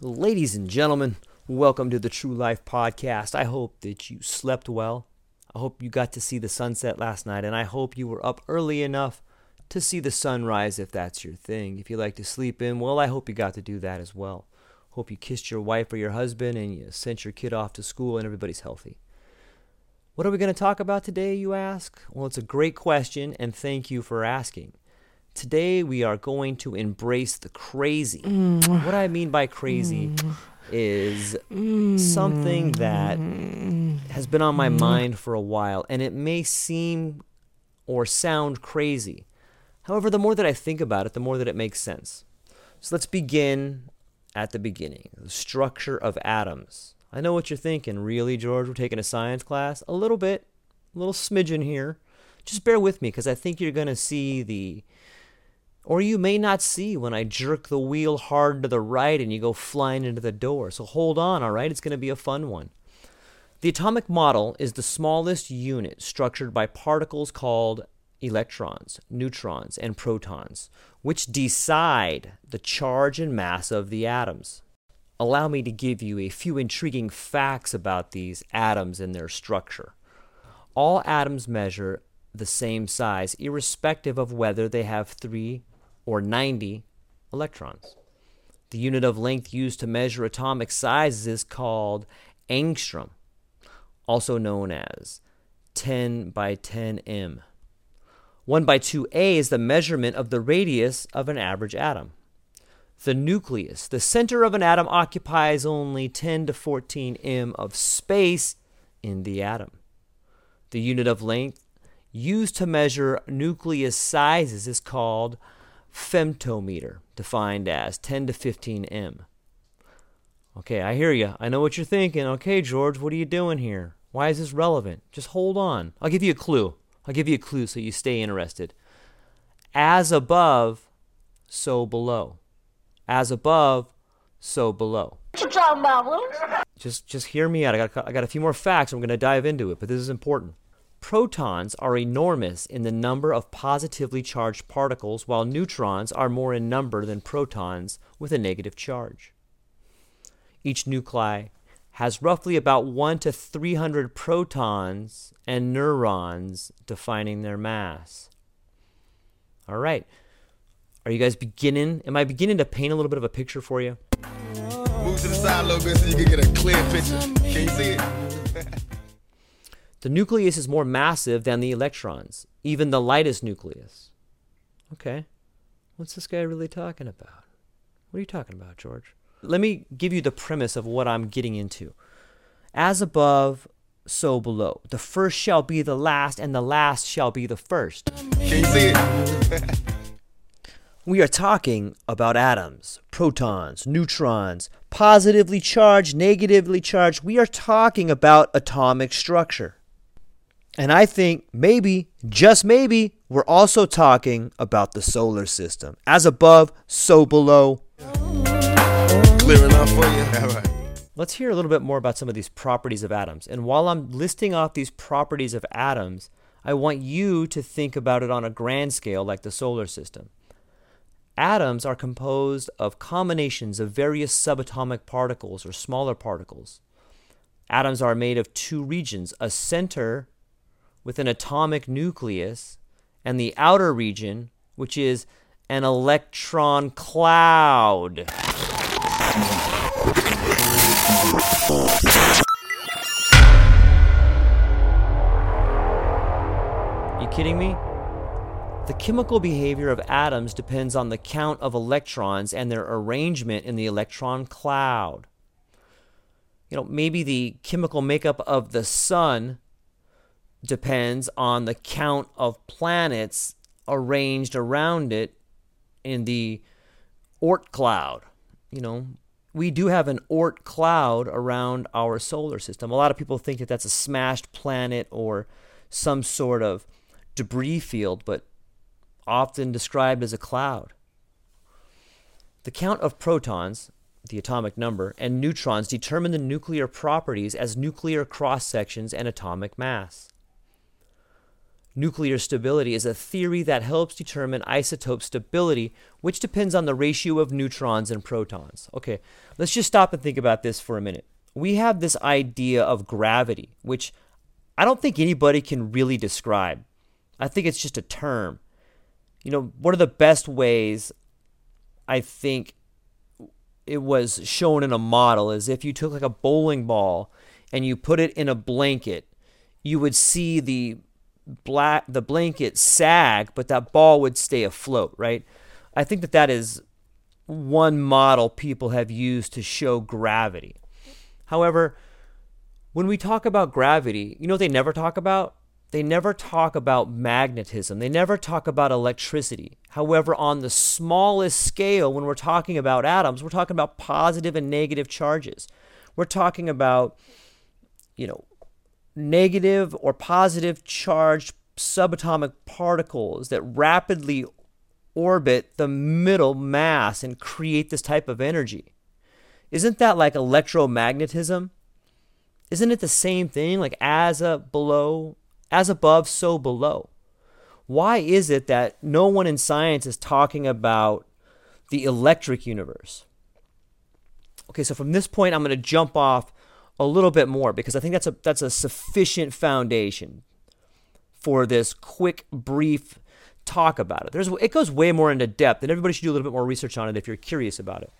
Ladies and gentlemen, welcome to the True Life Podcast. I hope that you slept well. I hope you got to see the sunset last night, and I hope you were up early enough to see the sunrise if that's your thing. If you like to sleep in, well, I hope you got to do that as well. Hope you kissed your wife or your husband and you sent your kid off to school and everybody's healthy. What are we going to talk about today, you ask? Well, it's a great question, and thank you for asking. Today, we are going to embrace the crazy. What I mean by crazy is something that has been on my mind for a while, and it may seem or sound crazy. However, the more that I think about it, the more that it makes sense. So let's begin at the beginning, the structure of atoms. I know what you're thinking. Really, George, we're taking a science class? A little bit, a little smidgen here. Just bear with me because I think you're going to see Or you may not see when I jerk the wheel hard to the right and you go flying into the door. So hold on, all right? It's going to be a fun one. The atomic model is the smallest unit structured by particles called electrons, neutrons, and protons, which decide the charge and mass of the atoms. Allow me to give you a few intriguing facts about these atoms and their structure. All atoms measure the same size, irrespective of whether they have 3 or 90 electrons. The unit of length used to measure atomic size is called angstrom, also known as 10 by 10 m. 1 by 2 a is the measurement of the radius of an average atom. The nucleus, the center of an atom, occupies only 10 to 14 m of space in the atom. The unit of length used to measure nucleus sizes is called femtometer, defined as 10 to 15 m. Okay, I hear you. I know what you're thinking. Okay, George, what are you doing here? Why is this relevant? Just hold on. I'll give you a clue. So you stay interested. As above, so below. As above, so below. What you talking about, Willis? Just hear me out. I got a few more facts. I'm going to dive into it, but this is important. Protons are enormous in the number of positively charged particles, while neutrons are more in number than protons with a negative charge. Each nuclei has roughly about 1 to 300 protons and neurons defining their mass. All right. Are you guys beginning? Am I beginning to paint a little bit of a picture for you? Move to the side a little bit so you can get a clear picture. Can you see it? The nucleus is more massive than the electrons, even the lightest nucleus. Okay, what's this guy really talking about? What are you talking about, George? Let me give you the premise of what I'm getting into. As above, so below. The first shall be the last, and the last shall be the first. Can you see it? We are talking about atoms, protons, neutrons, positively charged, negatively charged. We are talking about atomic structure. And I think maybe, just maybe, we're also talking about the solar system. As above, so below. Clear enough for you? All right. Let's hear a little bit more about some of these properties of atoms. And while I'm listing off these properties of atoms, I want you to think about it on a grand scale like the solar system. Atoms are composed of combinations of various subatomic particles or smaller particles. Atoms are made of two regions, a center with an atomic nucleus, and the outer region, which is an electron cloud. Are you kidding me? The chemical behavior of atoms depends on the count of electrons and their arrangement in the electron cloud. You know, maybe the chemical makeup of the sun depends on the count of planets arranged around it in the Oort cloud. You know, we do have an Oort cloud around our solar system. A lot of people think that that's a smashed planet or some sort of debris field, but often described as a cloud. The count of protons, the atomic number, and neutrons determine the nuclear properties as nuclear cross-sections and atomic mass. Nuclear stability is a theory that helps determine isotope stability, which depends on the ratio of neutrons and protons. Okay, let's just stop and think about this for a minute. We have this idea of gravity, which I don't think anybody can really describe. I think it's just a term. You know, one of the best ways, I think, it was shown in a model is if you took like a bowling ball and you put it in a blanket, you would see the blanket sag, but that ball would stay afloat, right? I think that is one model people have used to show gravity. However, when we talk about gravity, you know what they never talk about? They never talk about magnetism. They never talk about electricity. However, on the smallest scale, when we're talking about atoms, we're talking about positive and negative charges. We're talking about, you know, negative or positive charged subatomic particles that rapidly orbit the middle mass and create this type of energy. Isn't that like electromagnetism? Isn't it the same thing? Like as above, so below. Why is it that no one in science is talking about the electric universe? Okay, so from this point, I'm going to jump off a little bit more because I think that's a sufficient foundation for this quick, brief talk about it. It goes way more into depth, and everybody should do a little bit more research on it if you're curious about it.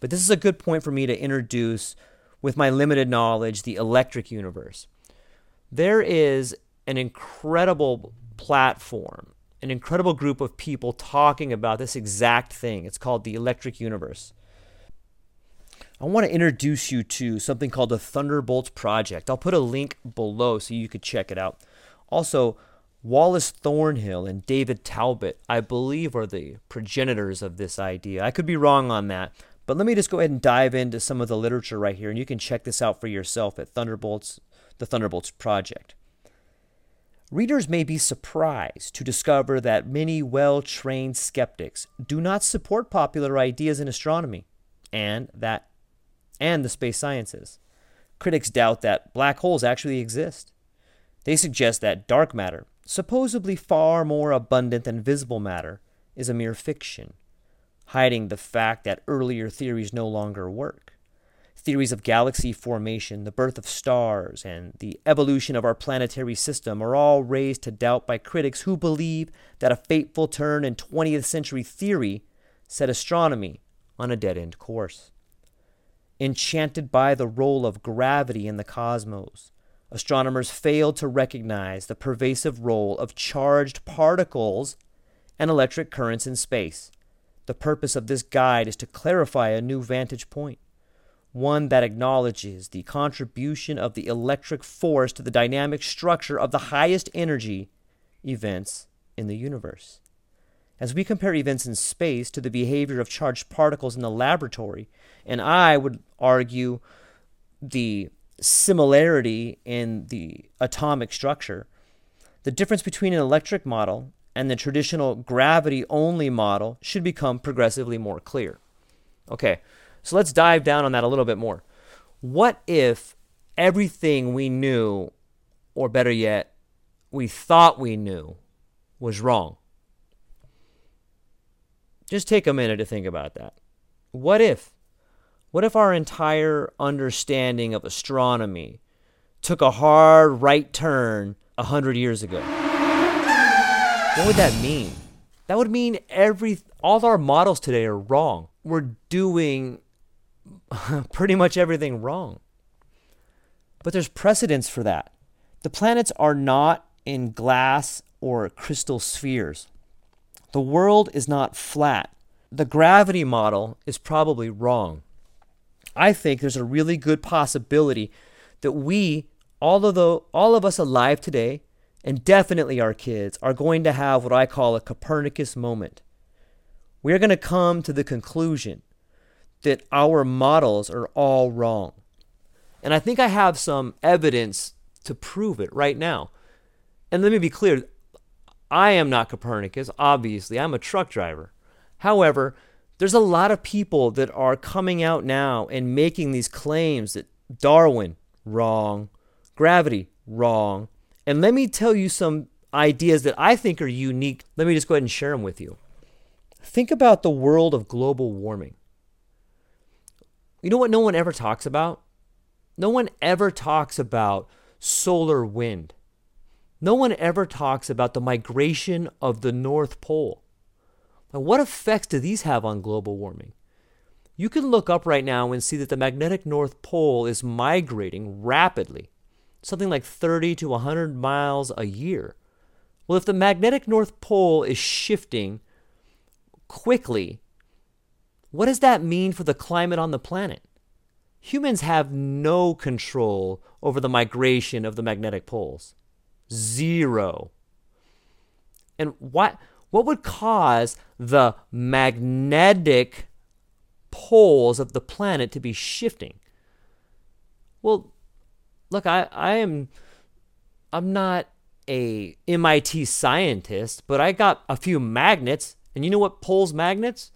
But this is a good point for me to introduce, with my limited knowledge, the electric universe. There is an incredible platform, an incredible group of people talking about this exact thing. It's called the electric universe. I want to introduce you to something called the Thunderbolts Project. I'll put a link below so you could check it out. Also, Wallace Thornhill and David Talbot, I believe, are the progenitors of this idea. I could be wrong on that, but let me just go ahead and dive into some of the literature right here, and you can check this out for yourself at the Thunderbolts Project. Readers may be surprised to discover that many well-trained skeptics do not support popular ideas in astronomy and the space sciences. Critics doubt that black holes actually exist. They suggest that dark matter, supposedly far more abundant than visible matter, is a mere fiction, hiding the fact that earlier theories no longer work. Theories of galaxy formation, the birth of stars, and the evolution of our planetary system are all raised to doubt by critics who believe that a fateful turn in 20th century theory set astronomy on a dead-end course. Enchanted by the role of gravity in the cosmos, astronomers failed to recognize the pervasive role of charged particles and electric currents in space. The purpose of this guide is to clarify a new vantage point, one that acknowledges the contribution of the electric force to the dynamic structure of the highest energy events in the universe. As we compare events in space to the behavior of charged particles in the laboratory, and I would argue the similarity in the atomic structure, The difference between an electric model and the traditional gravity-only model should become progressively more clear. Okay, so let's dive down on that a little bit more. What if everything we knew, or better yet, we thought we knew, was wrong? Just take a minute to think about that. What if? What if our entire understanding of astronomy took a hard right turn 100 years ago? What would that mean? That would mean all our models today are wrong. We're doing pretty much everything wrong. But there's precedence for that. The planets are not in glass or crystal spheres. The world is not flat. The gravity model is probably wrong. I think there's a really good possibility that we, although all of us alive today, and definitely our kids, are going to have what I call a Copernicus moment. We're going to come to the conclusion that our models are all wrong. And I think I have some evidence to prove it right now. And let me be clear, I am not Copernicus, obviously. I'm a truck driver. However, there's a lot of people that are coming out now and making these claims that Darwin, wrong, gravity, wrong. And let me tell you some ideas that I think are unique. Let me just go ahead and share them with you. Think about the world of global warming. You know what no one ever talks about? No one ever talks about solar wind. No one ever talks about the migration of the North Pole. Now, what effects do these have on global warming? You can look up right now and see that the magnetic North Pole is migrating rapidly, something like 30 to 100 miles a year. Well, if the magnetic North Pole is shifting quickly, what does that mean for the climate on the planet? Humans have no control over the migration of the magnetic poles. Zero. And what would cause the magnetic poles of the planet to be shifting? Well, look, I'm not a MIT scientist, but I got a few magnets, and you know what pulls magnets?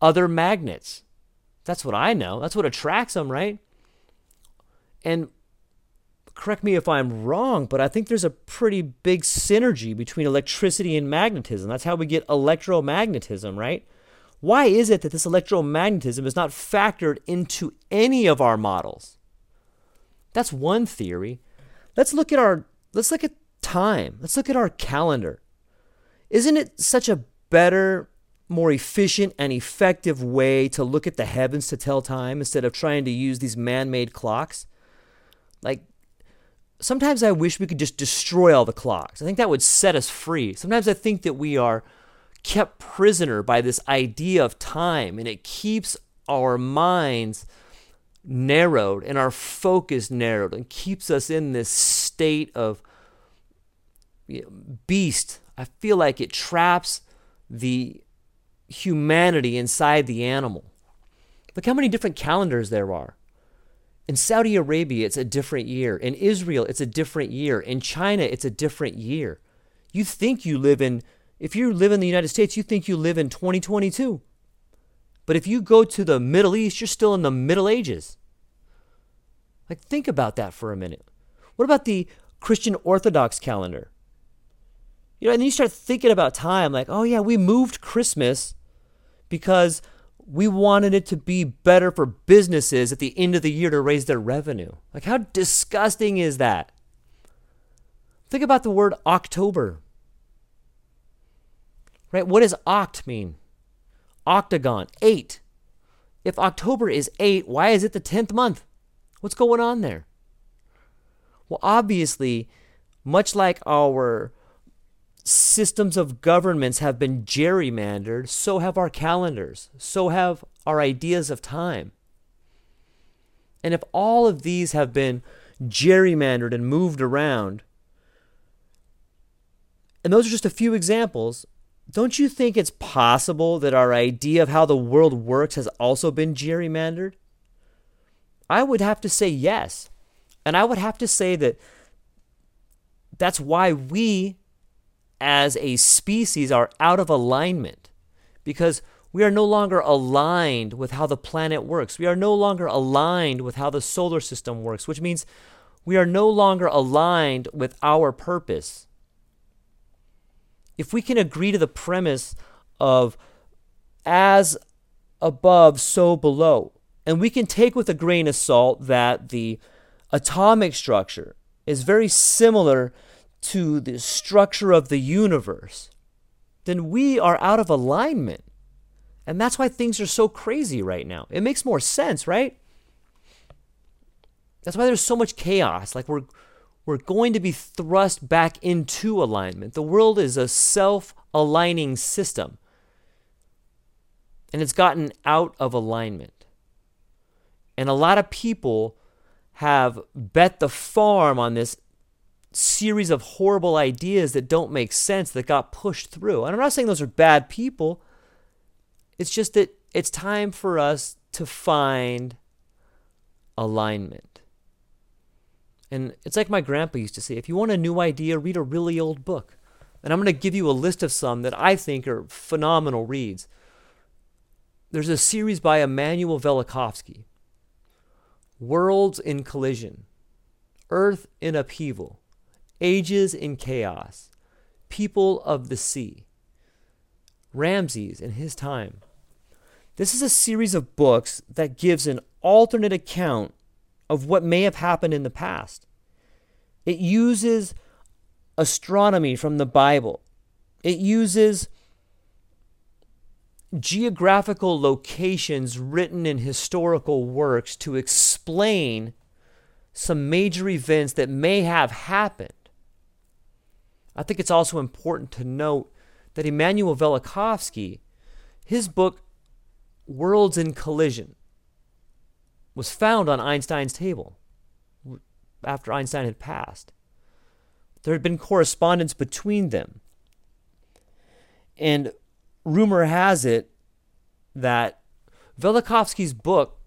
Other magnets. That's what I know. That's what attracts them, right? And correct me if I'm wrong, but I think there's a pretty big synergy between electricity and magnetism. That's how we get electromagnetism, right? Why is it that this electromagnetism is not factored into any of our models? That's one theory. Let's look at time. Let's look at our calendar. Isn't it such a better, more efficient and effective way to look at the heavens to tell time instead of trying to use these man-made clocks? Like, sometimes I wish we could just destroy all the clocks. I think that would set us free. Sometimes I think that we are kept prisoner by this idea of time, and it keeps our minds narrowed and our focus narrowed and keeps us in this state of beast. I feel like it traps the humanity inside the animal. Look how many different calendars there are. In Saudi Arabia, it's a different year. In Israel, it's a different year. In China, it's a different year. You think you live in, if you live in the United States, you think you live in 2022. But if you go to the Middle East, you're still in the Middle Ages. Like, think about that for a minute. What about the Christian Orthodox calendar? You know, and then you start thinking about time, like, oh yeah, we moved Christmas because we wanted it to be better for businesses at the end of the year to raise their revenue. Like, how disgusting is that? Think about the word October. Right? What does oct mean? Octagon, 8. If October is 8, why is it the 10th month? What's going on there? Well, obviously, much like our systems of governments have been gerrymandered, so have our calendars, so have our ideas of time. And if all of these have been gerrymandered and moved around, and those are just a few examples, don't you think it's possible that our idea of how the world works has also been gerrymandered? I would have to say yes. And I would have to say that That's why we as a species are out of alignment, because we are no longer aligned with how the planet works. We are no longer aligned with how the solar system works, which means we are no longer aligned with our purpose. If we can agree to the premise of as above, so below, and we can take with a grain of salt that the atomic structure is very similar to the structure of the universe, then we are out of alignment. And that's why things are so crazy right now. It makes more sense, right? That's why there's so much chaos. Like we're going to be thrust back into alignment. The world is a self-aligning system. And it's gotten out of alignment. And a lot of people have bet the farm on this series of horrible ideas that don't make sense, that got pushed through. And I'm not saying those are bad people. It's just that it's time for us to find alignment. And it's like my grandpa used to say, if you want a new idea, read a really old book. And I'm going to give you a list of some that I think are phenomenal reads. There's a series by Emmanuel Velikovsky, Worlds in Collision, Earth in Upheaval, Ages in Chaos, People of the Sea, Ramses and His Time. This is a series of books that gives an alternate account of what may have happened in the past. It uses astronomy from the Bible. It uses geographical locations written in historical works to explain some major events that may have happened. I think it's also important to note that Emmanuel Velikovsky, his book, Worlds in Collision, was found on Einstein's table after Einstein had passed. There had been correspondence between them. And rumor has it that Velikovsky's book,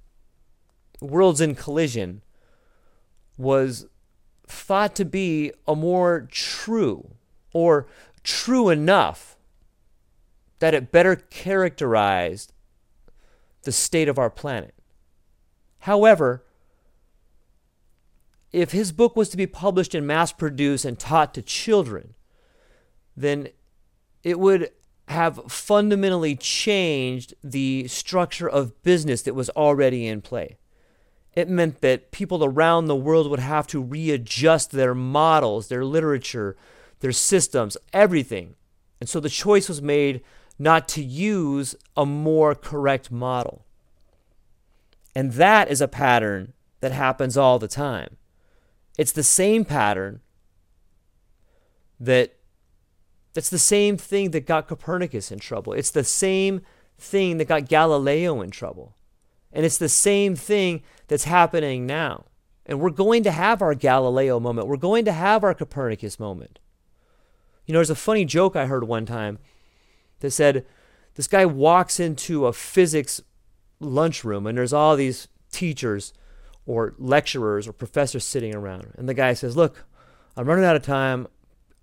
Worlds in Collision, was thought to be a more true, or true enough that it better characterized the state of our planet. However, if his book was to be published and mass-produced and taught to children, then it would have fundamentally changed the structure of business that was already in play. It meant that people around the world would have to readjust their models, their literature, their systems, everything. And so the choice was made not to use a more correct model. And that is a pattern that happens all the time. It's the same pattern that's the same thing that got Copernicus in trouble. It's the same thing that got Galileo in trouble. And it's the same thing that's happening now. And we're going to have our Galileo moment. We're going to have our Copernicus moment. You know, there's a funny joke I heard one time that said this guy walks into a physics lunchroom and there's all these teachers or lecturers or professors sitting around. And the guy says, look, I'm running out of time.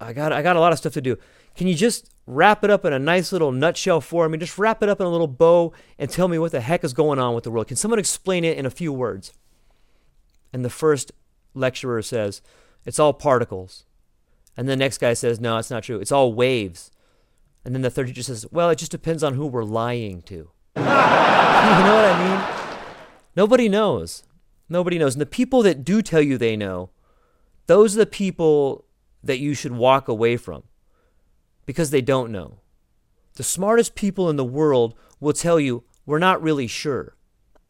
I got a lot of stuff to do. Can you just wrap it up in a nice little nutshell for me? Just wrap it up in a little bow and tell me what the heck is going on with the world. Can someone explain it in a few words? And the first lecturer says, it's all particles. And the next guy says, no, it's not true. It's all waves. And then the third teacher says, well, it just depends on who we're lying to. You know what I mean? Nobody knows. Nobody knows. And the people that do tell you they know, those are the people that you should walk away from because they don't know. The smartest people in the world will tell you, we're not really sure,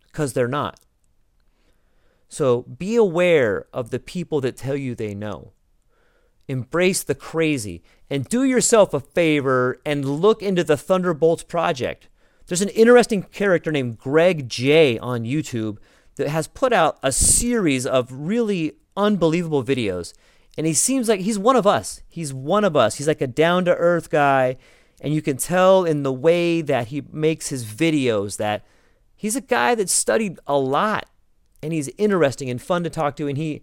because they're not. So be aware of the people that tell you they know. Embrace the crazy and do yourself a favor and look into the Thunderbolts Project. There's an interesting character named Greg J on YouTube that has put out a series of really unbelievable videos. And he seems like he's one of us. He's one of us. He's like a down-to-earth guy. And you can tell in the way that he makes his videos that he's a guy that studied a lot. And he's interesting and fun to talk to. And he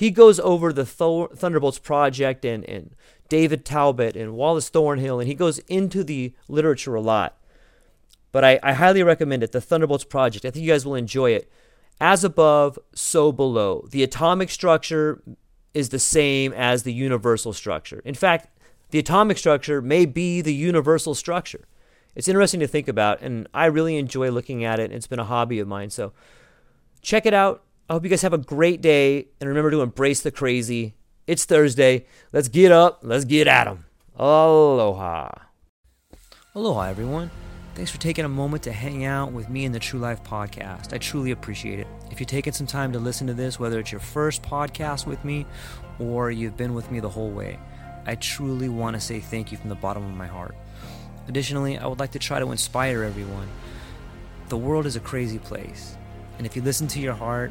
he goes over the Thunderbolts Project and David Talbot and Wallace Thornhill, and he goes into the literature a lot. But I highly recommend it, the Thunderbolts Project. I think you guys will enjoy it. As above, so below. The atomic structure is the same as the universal structure. In fact, the atomic structure may be the universal structure. It's interesting to think about, and I really enjoy looking at it. It's been a hobby of mine, so check it out. I hope you guys have a great day, and remember to embrace the crazy. It's Thursday. Let's get up. Let's get at 'em. Aloha. Aloha, everyone. Thanks for taking a moment to hang out with me in the True Life Podcast. I truly appreciate it. If you're taking some time to listen to this, whether it's your first podcast with me or you've been with me the whole way, I truly want to say thank you from the bottom of my heart. Additionally, I would like to try to inspire everyone. The world is a crazy place, and if you listen to your heart